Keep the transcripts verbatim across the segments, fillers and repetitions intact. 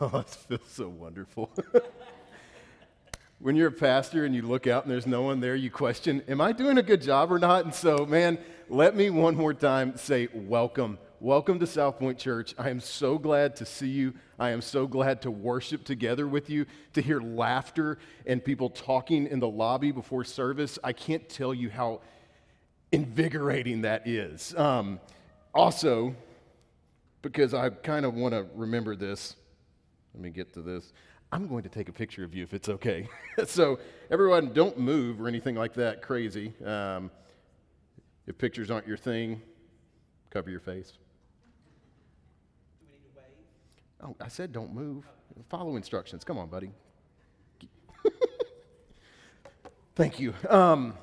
Oh, this feels so wonderful. When you're a pastor and you look out and there's no one there, you question, am I doing a good job or not? And so, man, let me one more time say welcome. Welcome to South Point Church. I am so glad to see you. I am so glad to worship together with you, to hear laughter and people talking in the lobby before service. I can't tell you how invigorating that is. Um, also, because I kind of want to remember this, let me get to this. I'm going to take a picture of you if it's okay. So everyone, don't move or anything like that crazy. Um, if pictures aren't your thing, cover your face. Do we need to wave? Oh, I said don't move. Follow instructions. Come on, buddy. Thank you. Um,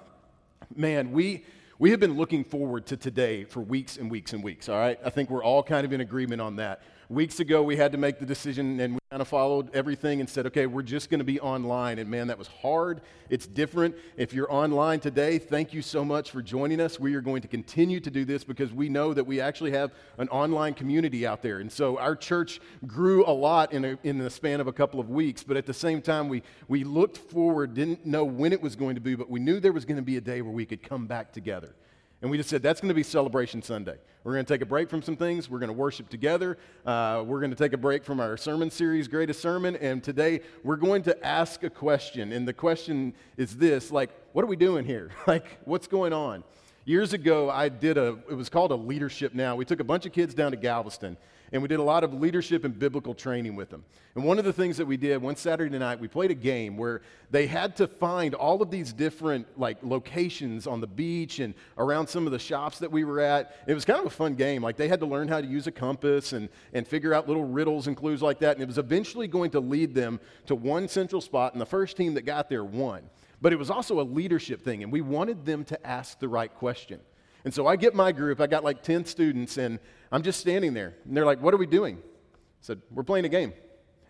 man, we... We have been looking forward to today for weeks and weeks and weeks, all right? I think we're all kind of in agreement on that. Weeks ago, we had to make the decision, and we kind of followed everything and said, okay, we're just going to be online. And, man, that was hard. It's different. If you're online today, thank you so much for joining us. We are going to continue to do this because we know that we actually have an online community out there. And so our church grew a lot in a, in the span of a couple of weeks. But at the same time, we, we looked forward, didn't know when it was going to be, but we knew there was going to be a day where we could come back together. And we just said, that's going to be Celebration Sunday. We're going to take a break from some things. We're going to worship together. Uh, we're going to take a break from our sermon series, Greatest Sermon. And today, we're going to ask a question. And the question is this, like, what are we doing here? Like, what's going on? Years ago, I did a, it was called a Leadership Now. We took a bunch of kids down to Galveston. And we did a lot of leadership and biblical training with them. And one of the things that we did one Saturday night, we played a game where they had to find all of these different like locations on the beach and around some of the shops that we were at. It was kind of a fun game. Like they had to learn how to use a compass and, and figure out little riddles and clues like that. And it was eventually going to lead them to one central spot. And the first team that got there won. But it was also a leadership thing. And we wanted them to ask the right question. And so I get my group, I got like ten students, and I'm just standing there. And they're like, what are we doing? I said, we're playing a game.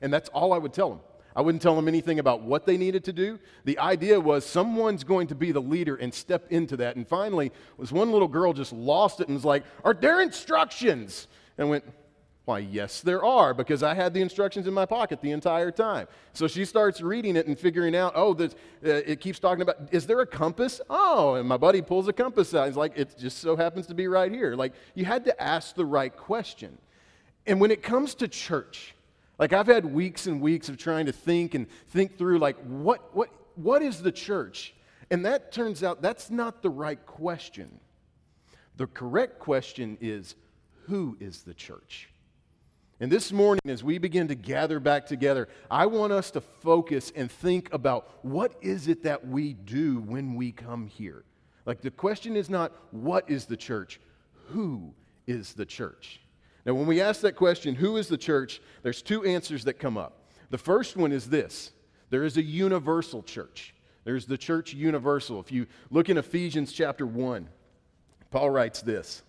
And that's all I would tell them. I wouldn't tell them anything about what they needed to do. The idea was someone's going to be the leader and step into that. And finally, was one little girl just lost it and was like, are there instructions? And I went, why, yes, there are, because I had the instructions in my pocket the entire time. So she starts reading it and figuring out, oh, this, uh, it keeps talking about, is there a compass? Oh, and my buddy pulls a compass out. He's like, it just so happens to be right here. Like, you had to ask the right question. And when it comes to church, like I've had weeks and weeks of trying to think and think through, like, what, what, what is the church? And that turns out that's not the right question. The correct question is, who is the church? And this morning, as we begin to gather back together, I want us to focus and think about what is it that we do when we come here. Like, the question is not, what is the church? Who is the church? Now, when we ask that question, who is the church, there's two answers that come up. The first one is this. There is a universal church. There's the church universal. If you look in Ephesians chapter one, Paul writes this.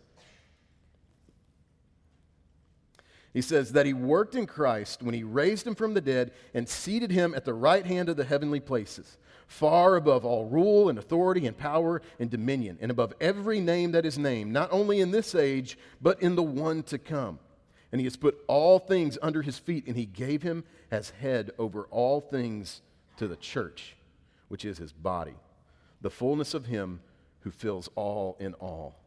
He says that he worked in Christ when he raised him from the dead and seated him at the right hand of the heavenly places, far above all rule and authority and power and dominion, and above every name that is named, not only in this age, but in the one to come. And he has put all things under his feet, and he gave him as head over all things to the church, which is his body, the fullness of him who fills all in all.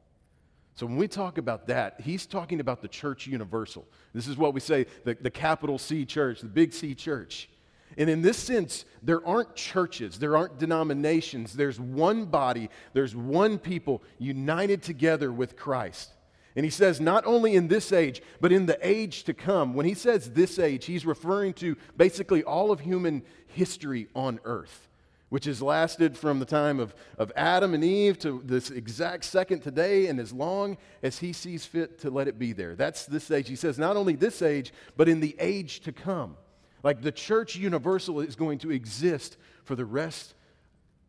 So when we talk about that, he's talking about the church universal. This is what we say, the, the capital C church, the big C church. And in this sense, there aren't churches, there aren't denominations. There's one body, there's one people united together with Christ. And he says not only in this age, but in the age to come. When he says this age, he's referring to basically all of human history on earth, which has lasted from the time of, of Adam and Eve to this exact second today, and as long as he sees fit to let it be there. That's this age. He says not only this age, but in the age to come. Like, the church universal is going to exist for the rest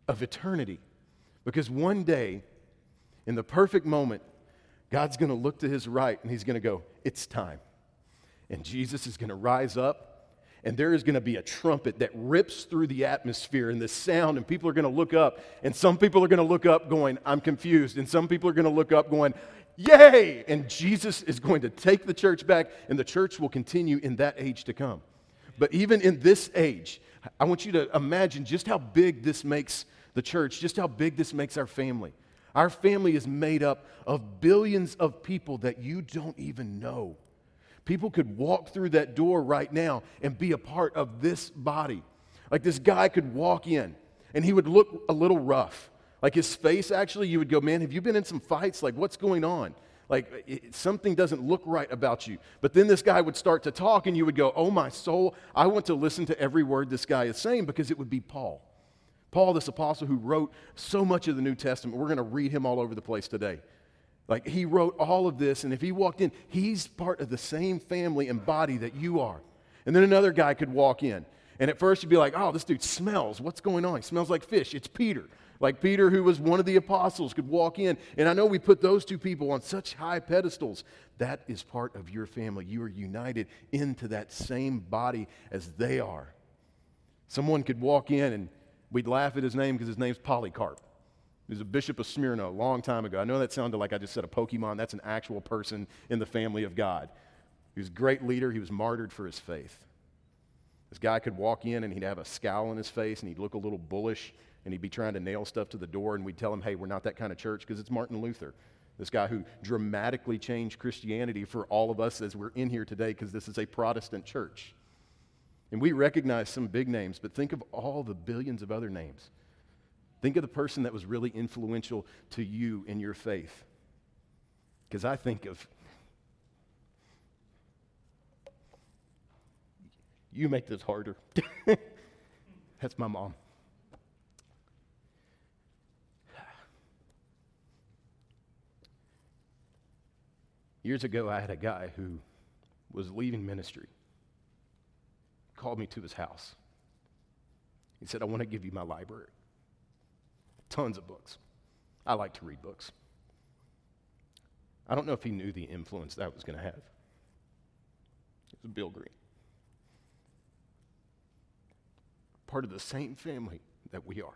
of eternity. Because one day, in the perfect moment, God's going to look to his right, and he's going to go, it's time. And Jesus is going to rise up. And there is going to be a trumpet that rips through the atmosphere and this sound, and people are going to look up. And some people are going to look up going, I'm confused. And some people are going to look up going, yay! And Jesus is going to take the church back, and the church will continue in that age to come. But even in this age, I want you to imagine just how big this makes the church, just how big this makes our family. Our family is made up of billions of people that you don't even know. People could walk through that door right now and be a part of this body. Like this guy could walk in and he would look a little rough. Like his face, actually, you would go, man, have you been in some fights? Like, what's going on? Like, it, something doesn't look right about you. But then this guy would start to talk and you would go, oh, my soul, I want to listen to every word this guy is saying, because it would be Paul. Paul, this apostle who wrote so much of the New Testament. We're going to read him all over the place today. Like, he wrote all of this, and if he walked in, he's part of the same family and body that you are. And then another guy could walk in, and at first you'd be like, oh, this dude smells. What's going on? He smells like fish. It's Peter. Like Peter, who was one of the apostles, could walk in. And I know we put those two people on such high pedestals. That is part of your family. You are united into that same body as they are. Someone could walk in, and we'd laugh at his name because his name's Polycarp. He was a bishop of Smyrna a long time ago. I know that sounded like I just said a Pokemon. That's an actual person in the family of God. He was a great leader. He was martyred for his faith. This guy could walk in, and he'd have a scowl on his face, and he'd look a little bullish, and he'd be trying to nail stuff to the door, and we'd tell him, hey, we're not that kind of church, because it's Martin Luther, this guy who dramatically changed Christianity for all of us as we're in here today, because this is a Protestant church. And we recognize some big names, but think of all the billions of other names. Think of the person that was really influential to you in your faith. Because I think of, you make this harder. That's my mom. Years ago, I had a guy who was leaving ministry. Called me to his house. He said, I want to give you my library. Tons of books. I like to read books. I don't know if he knew the influence that was going to have. It was Bill Green. Part of the same family that we are.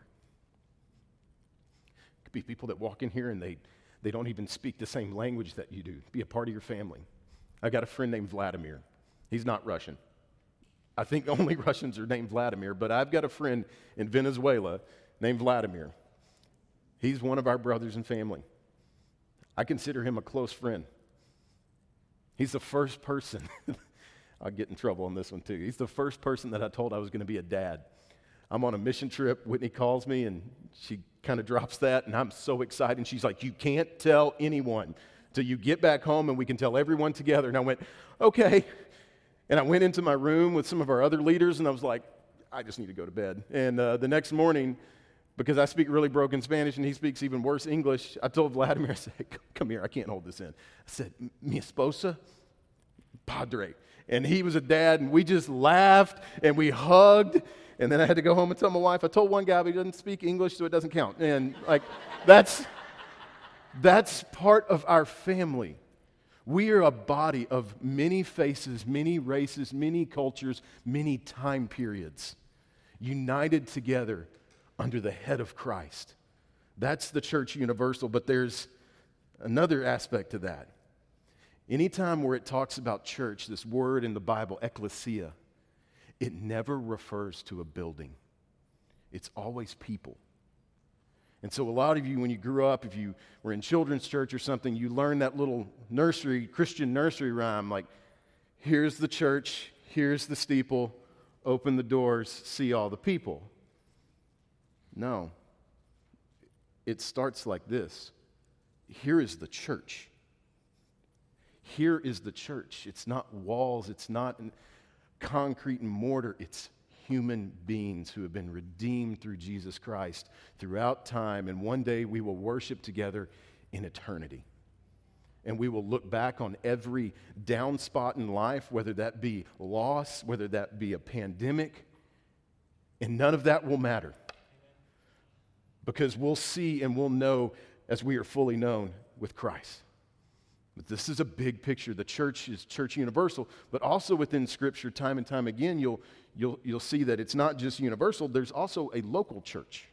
It could be people that walk in here and they, they don't even speak the same language that you do. Be a part of your family. I got a friend named Vladimir. He's not Russian. I think only Russians are named Vladimir, but I've got a friend in Venezuela named Vladimir. He's one of our brothers and family. I consider him a close friend. He's the first person, I'll get in trouble on this one too, he's the first person that I told I was going to be a dad. I'm on a mission trip, Whitney calls me and she kind of drops that, and I'm so excited, and she's like, you can't tell anyone till you get back home and we can tell everyone together. And I went, okay. And I went into my room with some of our other leaders, and I was like, I just need to go to bed. And uh, the next morning, because I speak really broken Spanish and he speaks even worse English, I told Vladimir, I said, come here, I can't hold this in. I said, mi esposa, padre. And he was a dad, and we just laughed, and we hugged, and then I had to go home and tell my wife. I told one guy, but he doesn't speak English, so it doesn't count. And like, that's that's part of our family. We are a body of many faces, many races, many cultures, many time periods, united together under the head of Christ. That's the church universal, but there's another aspect to that. Anytime where it talks about church, this word in the Bible, ecclesia, it never refers to a building. It's always people. And so a lot of you, when you grew up, if you were in children's church or something, you learned that little nursery, Christian nursery rhyme, like, here's the church, here's the steeple, open the doors, see all the people. No. It starts like this. Here is the church. Here is the church. It's not walls, it's not concrete and mortar, it's human beings who have been redeemed through Jesus Christ throughout time, and one day we will worship together in eternity. And we will look back on every down spot in life, whether that be loss, whether that be a pandemic, and none of that will matter. Because we'll see and we'll know as we are fully known with Christ. But this is a big picture. The church is church universal, but also within Scripture, time and time again, you'll you'll you'll see that it's not just universal. There's also a local church,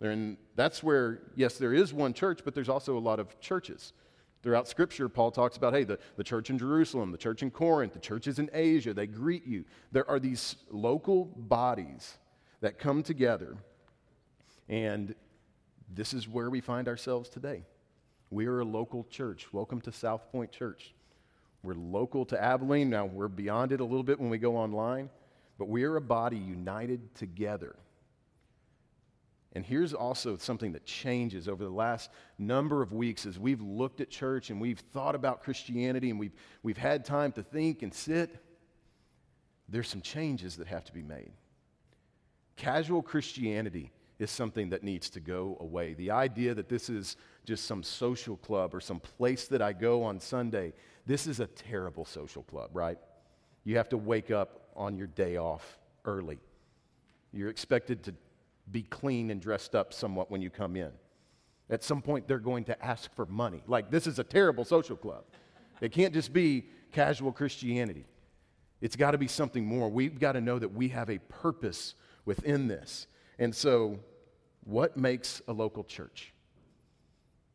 and that's where yes, there is one church, but there's also a lot of churches. Throughout Scripture, Paul talks about, hey, the, the church in Jerusalem, the church in Corinth, the churches in Asia, they greet you. There are these local bodies that come together, and this is where we find ourselves today. We are a local church. Welcome to South Point Church. We're local to Abilene. Now, we're beyond it a little bit when we go online, but we are a body united together. And here's also something that changes over the last number of weeks as we've looked at church and we've thought about Christianity and we've, we've had time to think and sit. There's some changes that have to be made. Casual Christianity is something that needs to go away. The idea that this is just some social club or some place that I go on Sunday, this is a terrible social club, right? You have to wake up on your day off early. You're expected to be clean and dressed up somewhat when you come in. At some point, they're going to ask for money. Like, this is a terrible social club. It can't just be casual Christianity. It's got to be something more. We've got to know that we have a purpose within this. And so, what makes a local church?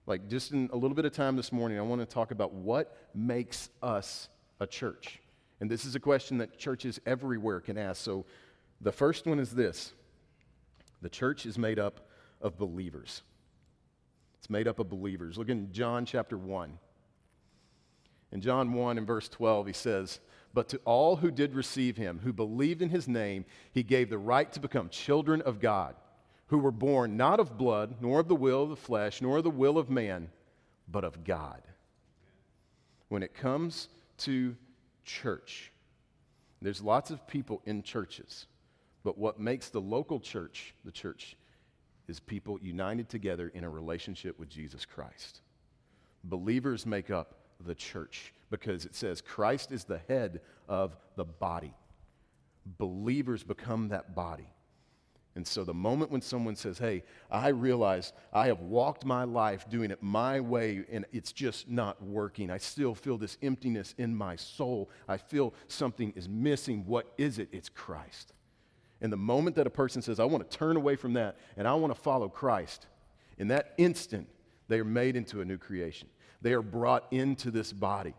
Like, just in a little bit of time this morning, I want to talk about what makes us a church. And this is a question that churches everywhere can ask. So, the first one is this. The church is made up of believers. It's made up of believers. Look in John chapter one. In John one and verse twelve, he says, "But to all who did receive him, who believed in his name, he gave the right to become children of God, who were born not of blood, nor of the will of the flesh, nor of the will of man, but of God." When it comes to church, there's lots of people in churches. But what makes the local church the church is people united together in a relationship with Jesus Christ. Believers make up the church because it says Christ is the head of the body. Believers become that body. And so the moment when someone says, hey, I realize I have walked my life doing it my way and it's just not working. I still feel this emptiness in my soul. I feel something is missing. What is it? It's Christ. And the moment that a person says, I want to turn away from that and I want to follow Christ, in that instant, they are made into a new creation. They are brought into this body.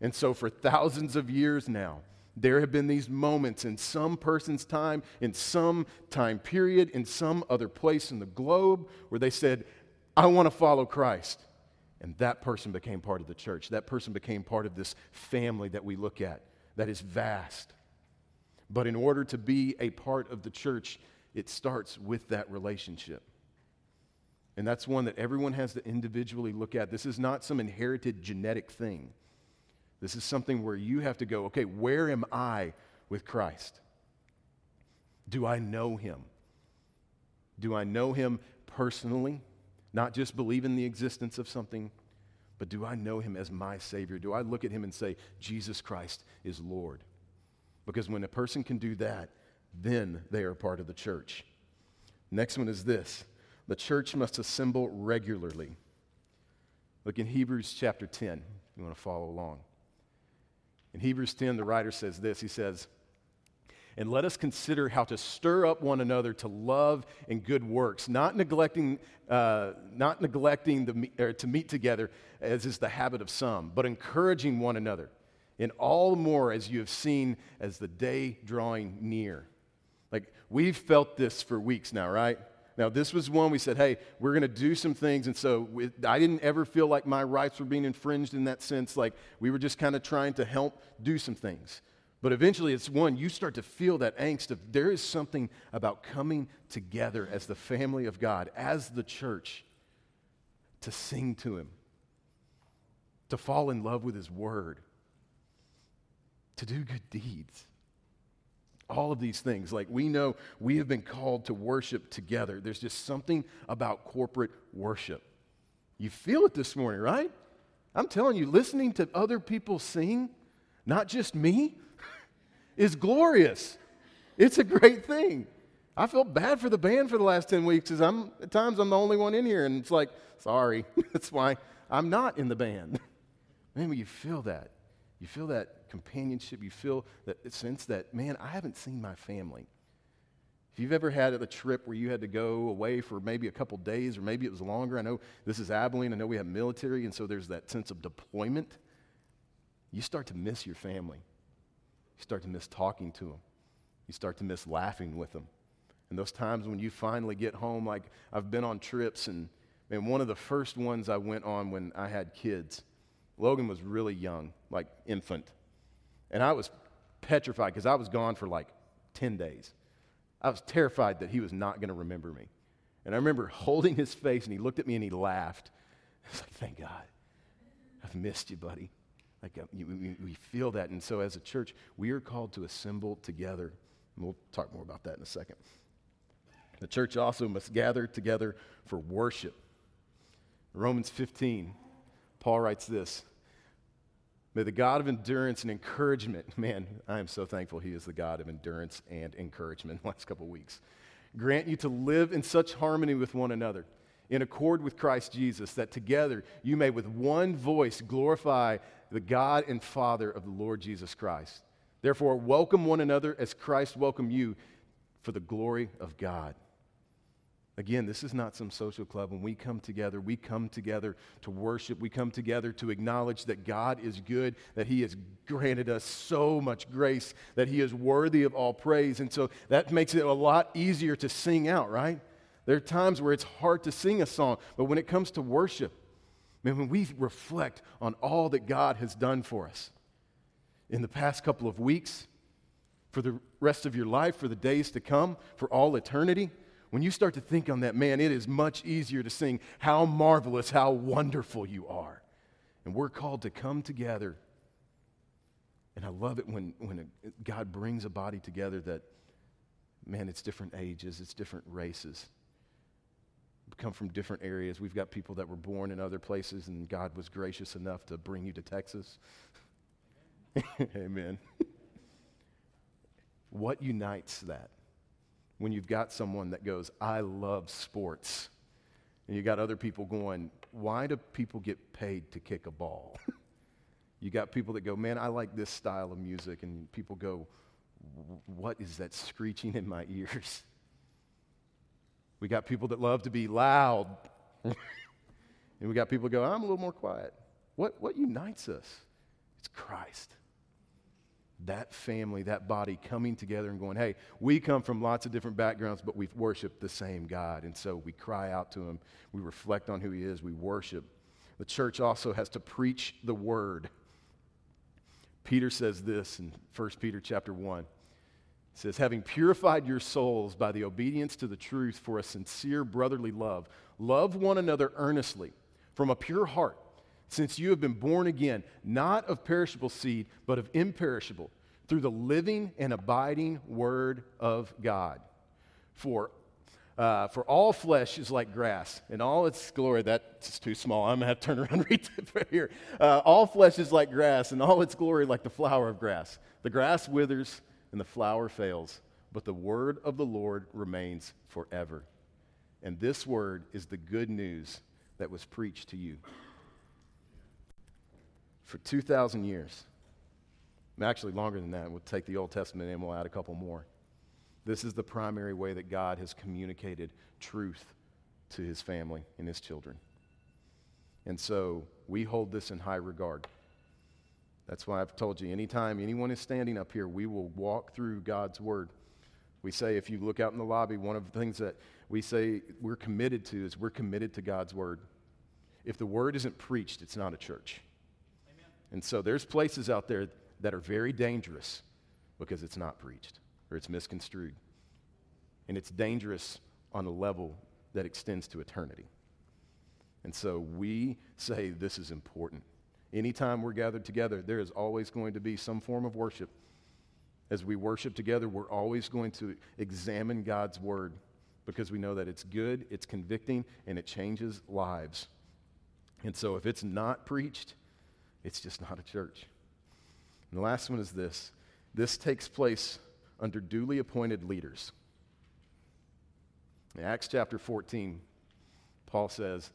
And so for thousands of years now, there have been these moments in some person's time, in some time period, in some other place in the globe where they said, I want to follow Christ. And that person became part of the church. That person became part of this family that we look at that is vast. But in order to be a part of the church, it starts with that relationship. And that's one that everyone has to individually look at. This is not some inherited genetic thing. This is something where you have to go, okay, where am I with Christ? Do I know him? Do I know him personally? Not just believe in the existence of something, but do I know him as my Savior? Do I look at him and say, Jesus Christ is Lord? Because when a person can do that, then they are part of the church. Next one is this. The church must assemble regularly. Look in Hebrews chapter ten. If you want to follow along. In Hebrews ten, the writer says this. He says, "And let us consider how to stir up one another to love and good works, not neglecting, uh, not neglecting the, or to meet together, as is the habit of some, but encouraging one another. And all more as you have seen as the day drawing near." Like, we've felt this for weeks now, right? Now, this was one we said, hey, we're going to do some things. And so we, I didn't ever feel like my rights were being infringed in that sense. Like, we were just kind of trying to help do some things. But eventually, it's one, you start to feel that angst of there is something about coming together as the family of God, as the church, to sing to him, to fall in love with his word, to do good deeds. All of these things, like we know we have been called to worship together. There's just something about corporate worship. You feel it this morning, right? I'm telling you, listening to other people sing, not just me, is glorious. It's a great thing. I felt bad for the band for the last ten weeks because I'm at times I'm the only one in here, and it's like, sorry, that's why I'm not in the band. Man, you feel that. You feel that companionship. You feel that sense that, man, I haven't seen my family. If you've ever had a trip where you had to go away for maybe a couple days, or maybe it was longer, I know this is Abilene, I know we have military, and so there's that sense of deployment. You start to miss your family. You start to miss talking to them. You start to miss laughing with them. And those times when you finally get home, like I've been on trips, and, and one of the first ones I went on when I had kids, Logan was really young, like infant. And I was petrified because I was gone for like ten days. I was terrified that he was not going to remember me. And I remember holding his face, and he looked at me and he laughed. I was like, thank God. I've missed you, buddy. Like uh, you, we feel that. And so as a church, we are called to assemble together. And we'll talk more about that in a second. The church also must gather together for worship. Romans fifteen, Paul writes this. May the God of endurance and encouragement, man, I am so thankful he is the God of endurance and encouragement the last couple of weeks, grant you to live in such harmony with one another, in accord with Christ Jesus, that together you may with one voice glorify the God and Father of the Lord Jesus Christ. Therefore, welcome one another as Christ welcomed you for the glory of God. Again, this is not some social club. When we come together, we come together to worship. We come together to acknowledge that God is good, that he has granted us so much grace, that he is worthy of all praise. And so that makes it a lot easier to sing out, right? There are times where it's hard to sing a song, but when it comes to worship, man, when we reflect on all that God has done for us in the past couple of weeks, for the rest of your life, for the days to come, for all eternity, when you start to think on that, man, it is much easier to sing, how marvelous, how wonderful you are. And we're called to come together. And I love it when, when a, God brings a body together that, man, it's different ages, it's different races. We come from different areas. We've got people that were born in other places, and God was gracious enough to bring you to Texas. Amen. What unites that? When you've got someone that goes, I love sports, and you got other people going, why do people get paid to kick a ball? You got people that go, man, I like this style of music, and people go, what is that screeching in my ears? We got people that love to be loud, and we got people that go, I'm a little more quiet. What, what unites us? It's Christ. That family, that body coming together and going, hey, we come from lots of different backgrounds, but we've worshiped the same God. And so we cry out to him. We reflect on who he is. We worship. The church also has to preach the word. Peter says this in First Peter chapter one. It says, having purified your souls by the obedience to the truth for a sincere brotherly love, love one another earnestly from a pure heart, since you have been born again, not of perishable seed, but of imperishable, through the living and abiding word of God. For uh, for all flesh is like grass, and all its glory, that's too small, I'm going to have to turn around and read that right here. Uh, all flesh is like grass, and all its glory like the flower of grass. The grass withers, and the flower fails, but the word of the Lord remains forever. And this word is the good news that was preached to you. For two thousand years, actually longer than that, we'll take the Old Testament and we'll add a couple more. This is the primary way that God has communicated truth to his family and his children. And so we hold this in high regard. That's why I've told you, anytime anyone is standing up here, we will walk through God's word. We say, if you look out in the lobby, one of the things that we say we're committed to is we're committed to God's word. If the word isn't preached, it's not a church. And so there's places out there that are very dangerous because it's not preached or it's misconstrued. And it's dangerous on a level that extends to eternity. And so we say this is important. Anytime we're gathered together, there is always going to be some form of worship. As we worship together, we're always going to examine God's word because we know that it's good, it's convicting, and it changes lives. And so if it's not preached, it's just not a church. And the last one is this. This takes place under duly appointed leaders. In Acts chapter fourteen, Paul says,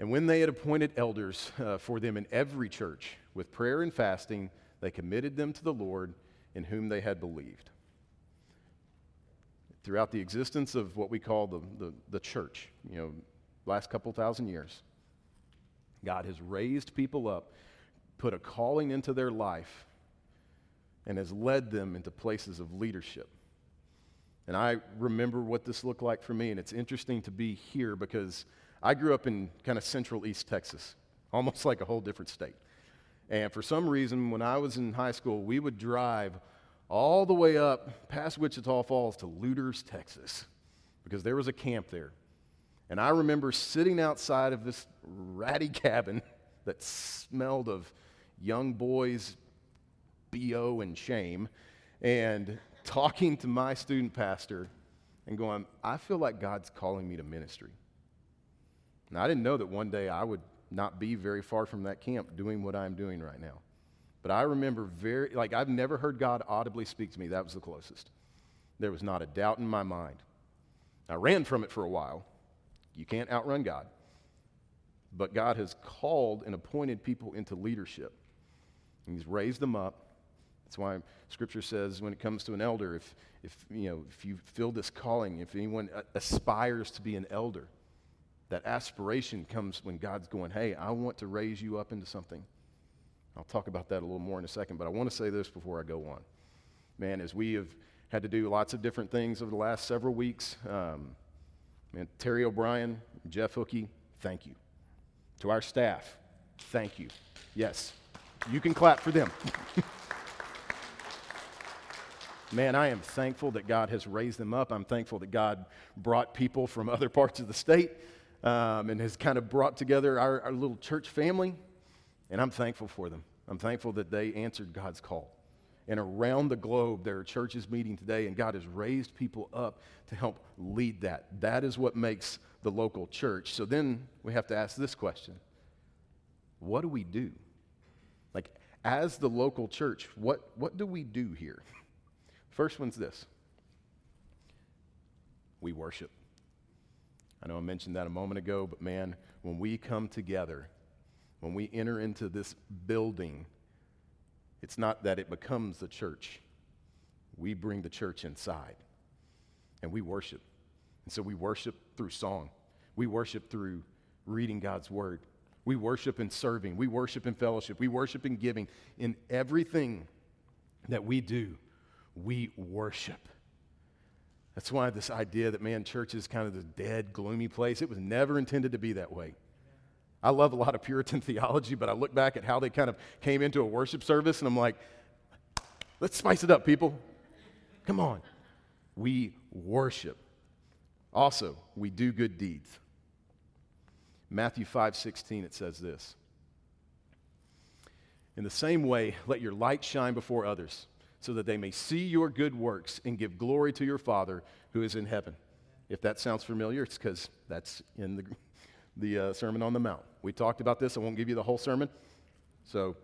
and when they had appointed elders uh, for them in every church, with prayer and fasting, they committed them to the Lord in whom they had believed. throughout the existence of what we call the, the, the church, you know, last couple thousand years. God has raised people up, put a calling into their life, and has led them into places of leadership. And I remember what this looked like for me, and it's interesting to be here because I grew up in kind of central East Texas, almost like a whole different state. And for some reason, when I was in high school, we would drive all the way up past Wichita Falls to Lueders, Texas, because there was a camp there. And I remember sitting outside of this ratty cabin that smelled of young boys' B O and shame, and talking to my student pastor and going, I feel like God's calling me to ministry. Now, I didn't know that one day I would not be very far from that camp doing what I'm doing right now. But I remember very, like, I've never heard God audibly speak to me. That was the closest. There was not a doubt in my mind. I ran from it for a while. You can't outrun God. But God has called and appointed people into leadership. And He's raised them up. That's why Scripture says when it comes to an elder, if if you know, if you feel this calling, if anyone aspires to be an elder, that aspiration comes when God's going, hey, I want to raise you up into something. I'll talk about that a little more in a second, but I want to say this before I go on. Man, as we have had to do lots of different things over the last several weeks, um, man, Terry O'Brien, Jeff Hookie, thank you. To our staff, thank you. Yes, you can clap for them. Man, I am thankful that God has raised them up. I'm thankful that God brought people from other parts of the state. Um, and has kind of brought together our, our little church family, and I'm thankful for them. I'm thankful that they answered God's call. And around the globe, there are churches meeting today, and God has raised people up to help lead that. That is what makes the local church. So then we have to ask this question. What do we do? Like, as the local church, what, what do we do here? First one's this. We worship. I know I mentioned that a moment ago, but man, when we come together, when we enter into this building, it's not that it becomes the church. We bring the church inside, and we worship. And so we worship through song. We worship through reading God's word. We worship in serving. We worship in fellowship. We worship in giving. In everything that we do, we worship. That's why this idea that, man, church is kind of this dead, gloomy place, it was never intended to be that way. I love a lot of Puritan theology, but I look back at how they kind of came into a worship service, and I'm like, let's spice it up, people. Come on. We worship. Also, we do good deeds. Matthew five sixteen, it says this. In the same way, let your light shine before others, so that they may see your good works and give glory to your Father who is in heaven. If that sounds familiar, it's because that's in the, the uh, Sermon on the Mount. We talked about this. I won't give you the whole sermon. So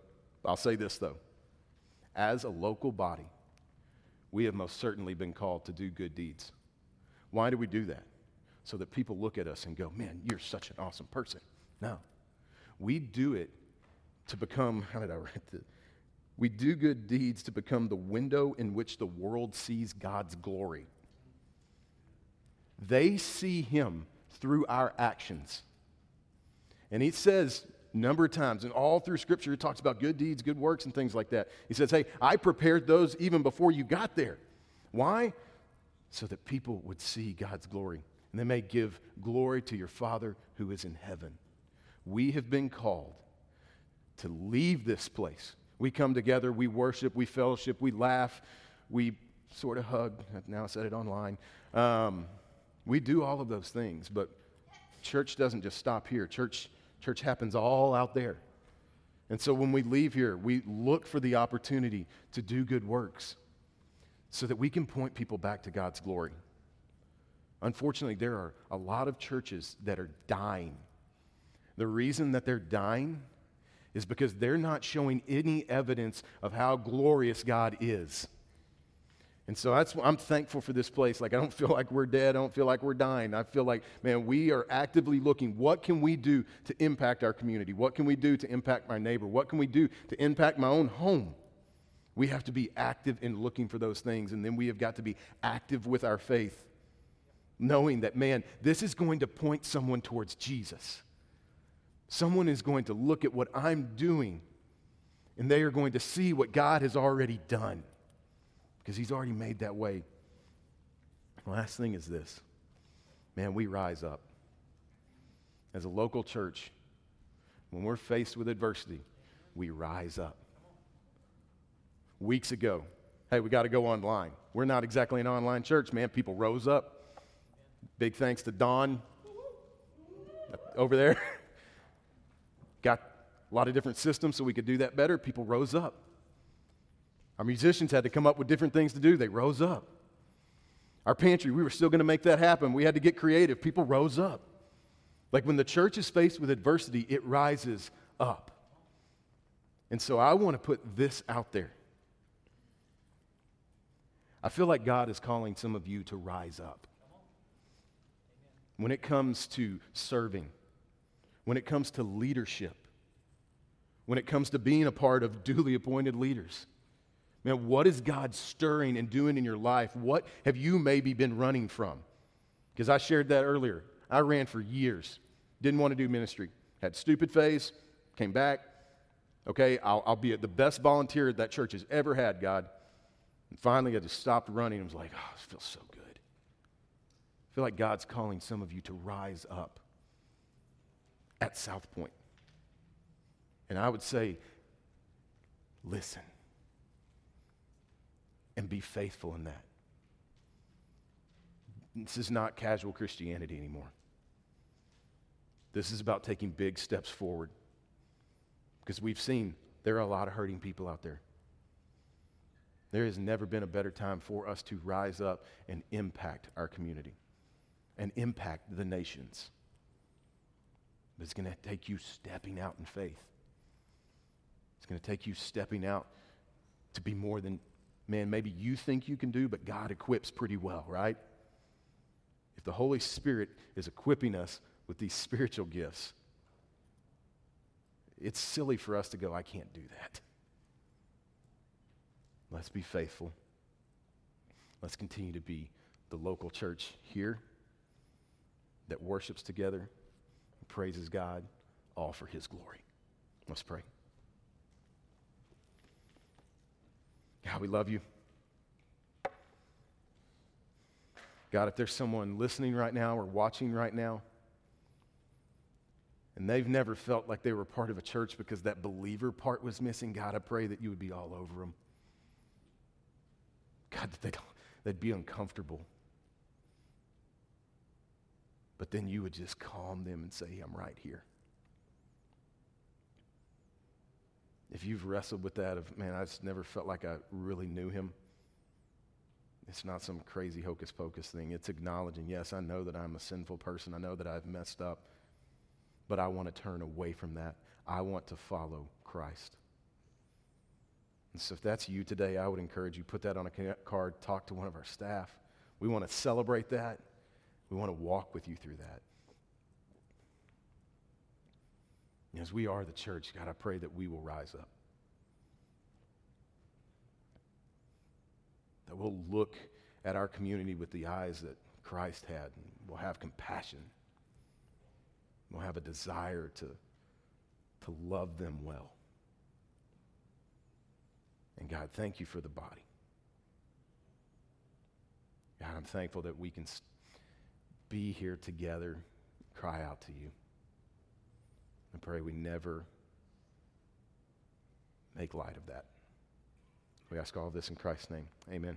I'll say this, though. As a local body, we have most certainly been called to do good deeds. Why do we do that? So that people look at us and go, man, you're such an awesome person. No. We do it to become, how did I write this? We do good deeds to become the window in which the world sees God's glory. They see Him through our actions. And He says a number of times, and all through Scripture, He talks about good deeds, good works, and things like that. He says, hey, I prepared those even before you got there. Why? So that people would see God's glory, and they may give glory to your Father who is in heaven. We have been called to leave this place. We come together, we worship, we fellowship, we laugh, we sort of hug. Now I said it online. Um, we do all of those things, but church doesn't just stop here. Church, church happens all out there. And so when we leave here, we look for the opportunity to do good works so that we can point people back to God's glory. Unfortunately, there are a lot of churches that are dying. The reason that they're dying is because they're not showing any evidence of how glorious God is. And so that's I'm thankful for this place. Like, I don't feel like we're dead. I don't feel like we're dying. I feel like, man, we are actively looking. What can we do to impact our community? What can we do to impact my neighbor? What can we do to impact my own home? We have to be active in looking for those things, and then we have got to be active with our faith. knowing that, man, this is going to point someone towards Jesus. Someone is going to look at what I'm doing, and they are going to see what God has already done, because he's already made that way. The last thing is this. Man, we rise up. As a local church, when we're faced with adversity, we rise up. Weeks ago, hey, we got to go online. We're not exactly an online church, man. People rose up. Big thanks to Don over there. Got a lot of different systems so we could do that better. People rose up. Our musicians had to come up with different things to do. They rose up. Our pantry, we were still going to make that happen. We had to get creative. People rose up. Like when the church is faced with adversity, it rises up. And so I want to put this out there. I feel like God is calling some of you to rise up. When it comes to serving, when it comes to leadership, when it comes to being a part of duly appointed leaders, man, what is God stirring and doing in your life? What have you maybe been running from? Because I shared that earlier. I ran for years, didn't want to do ministry. Had stupid phase, came back. Okay, I'll, I'll be the best volunteer that church has ever had, God. And finally, I just stopped running and was like, oh, it feels so good. I feel like God's calling some of you to rise up at South Point. And I would say, listen and be faithful in that. This is not casual Christianity anymore. This is about taking big steps forward, because we've seen there are a lot of hurting people out there. There has never been a better time for us to rise up and impact our community and impact the nations. But it's going to take you stepping out in faith. It's going to take you stepping out to be more than, man, maybe you think you can do, but God equips pretty well, right? If the Holy Spirit is equipping us with these spiritual gifts, it's silly for us to go, I can't do that. Let's be faithful. Let's continue to be the local church here that worships together and praises God, all for his glory. Let's pray. God, we love you. God, if there's someone listening right now or watching right now, and they've never felt like they were part of a church because that believer part was missing, God, I pray that you would be all over them. God, that they'd, they'd be uncomfortable. But then you would just calm them and say, I'm right here. If you've wrestled with that of, man, I just never felt like I really knew him, it's not some crazy hocus-pocus thing. It's acknowledging, yes, I know that I'm a sinful person. I know that I've messed up, but I want to turn away from that. I want to follow Christ. And so if that's you today, I would encourage you, put that on a card, talk to one of our staff. We want to celebrate that. We want to walk with you through that. And as we are the church, God, I pray that we will rise up. That we'll look at our community with the eyes that Christ had. And we'll have compassion. We'll have a desire to, to love them well. And God, thank you for the body. God, I'm thankful that we can be here together, cry out to you. I pray we never make light of that. We ask all of this in Christ's name. Amen.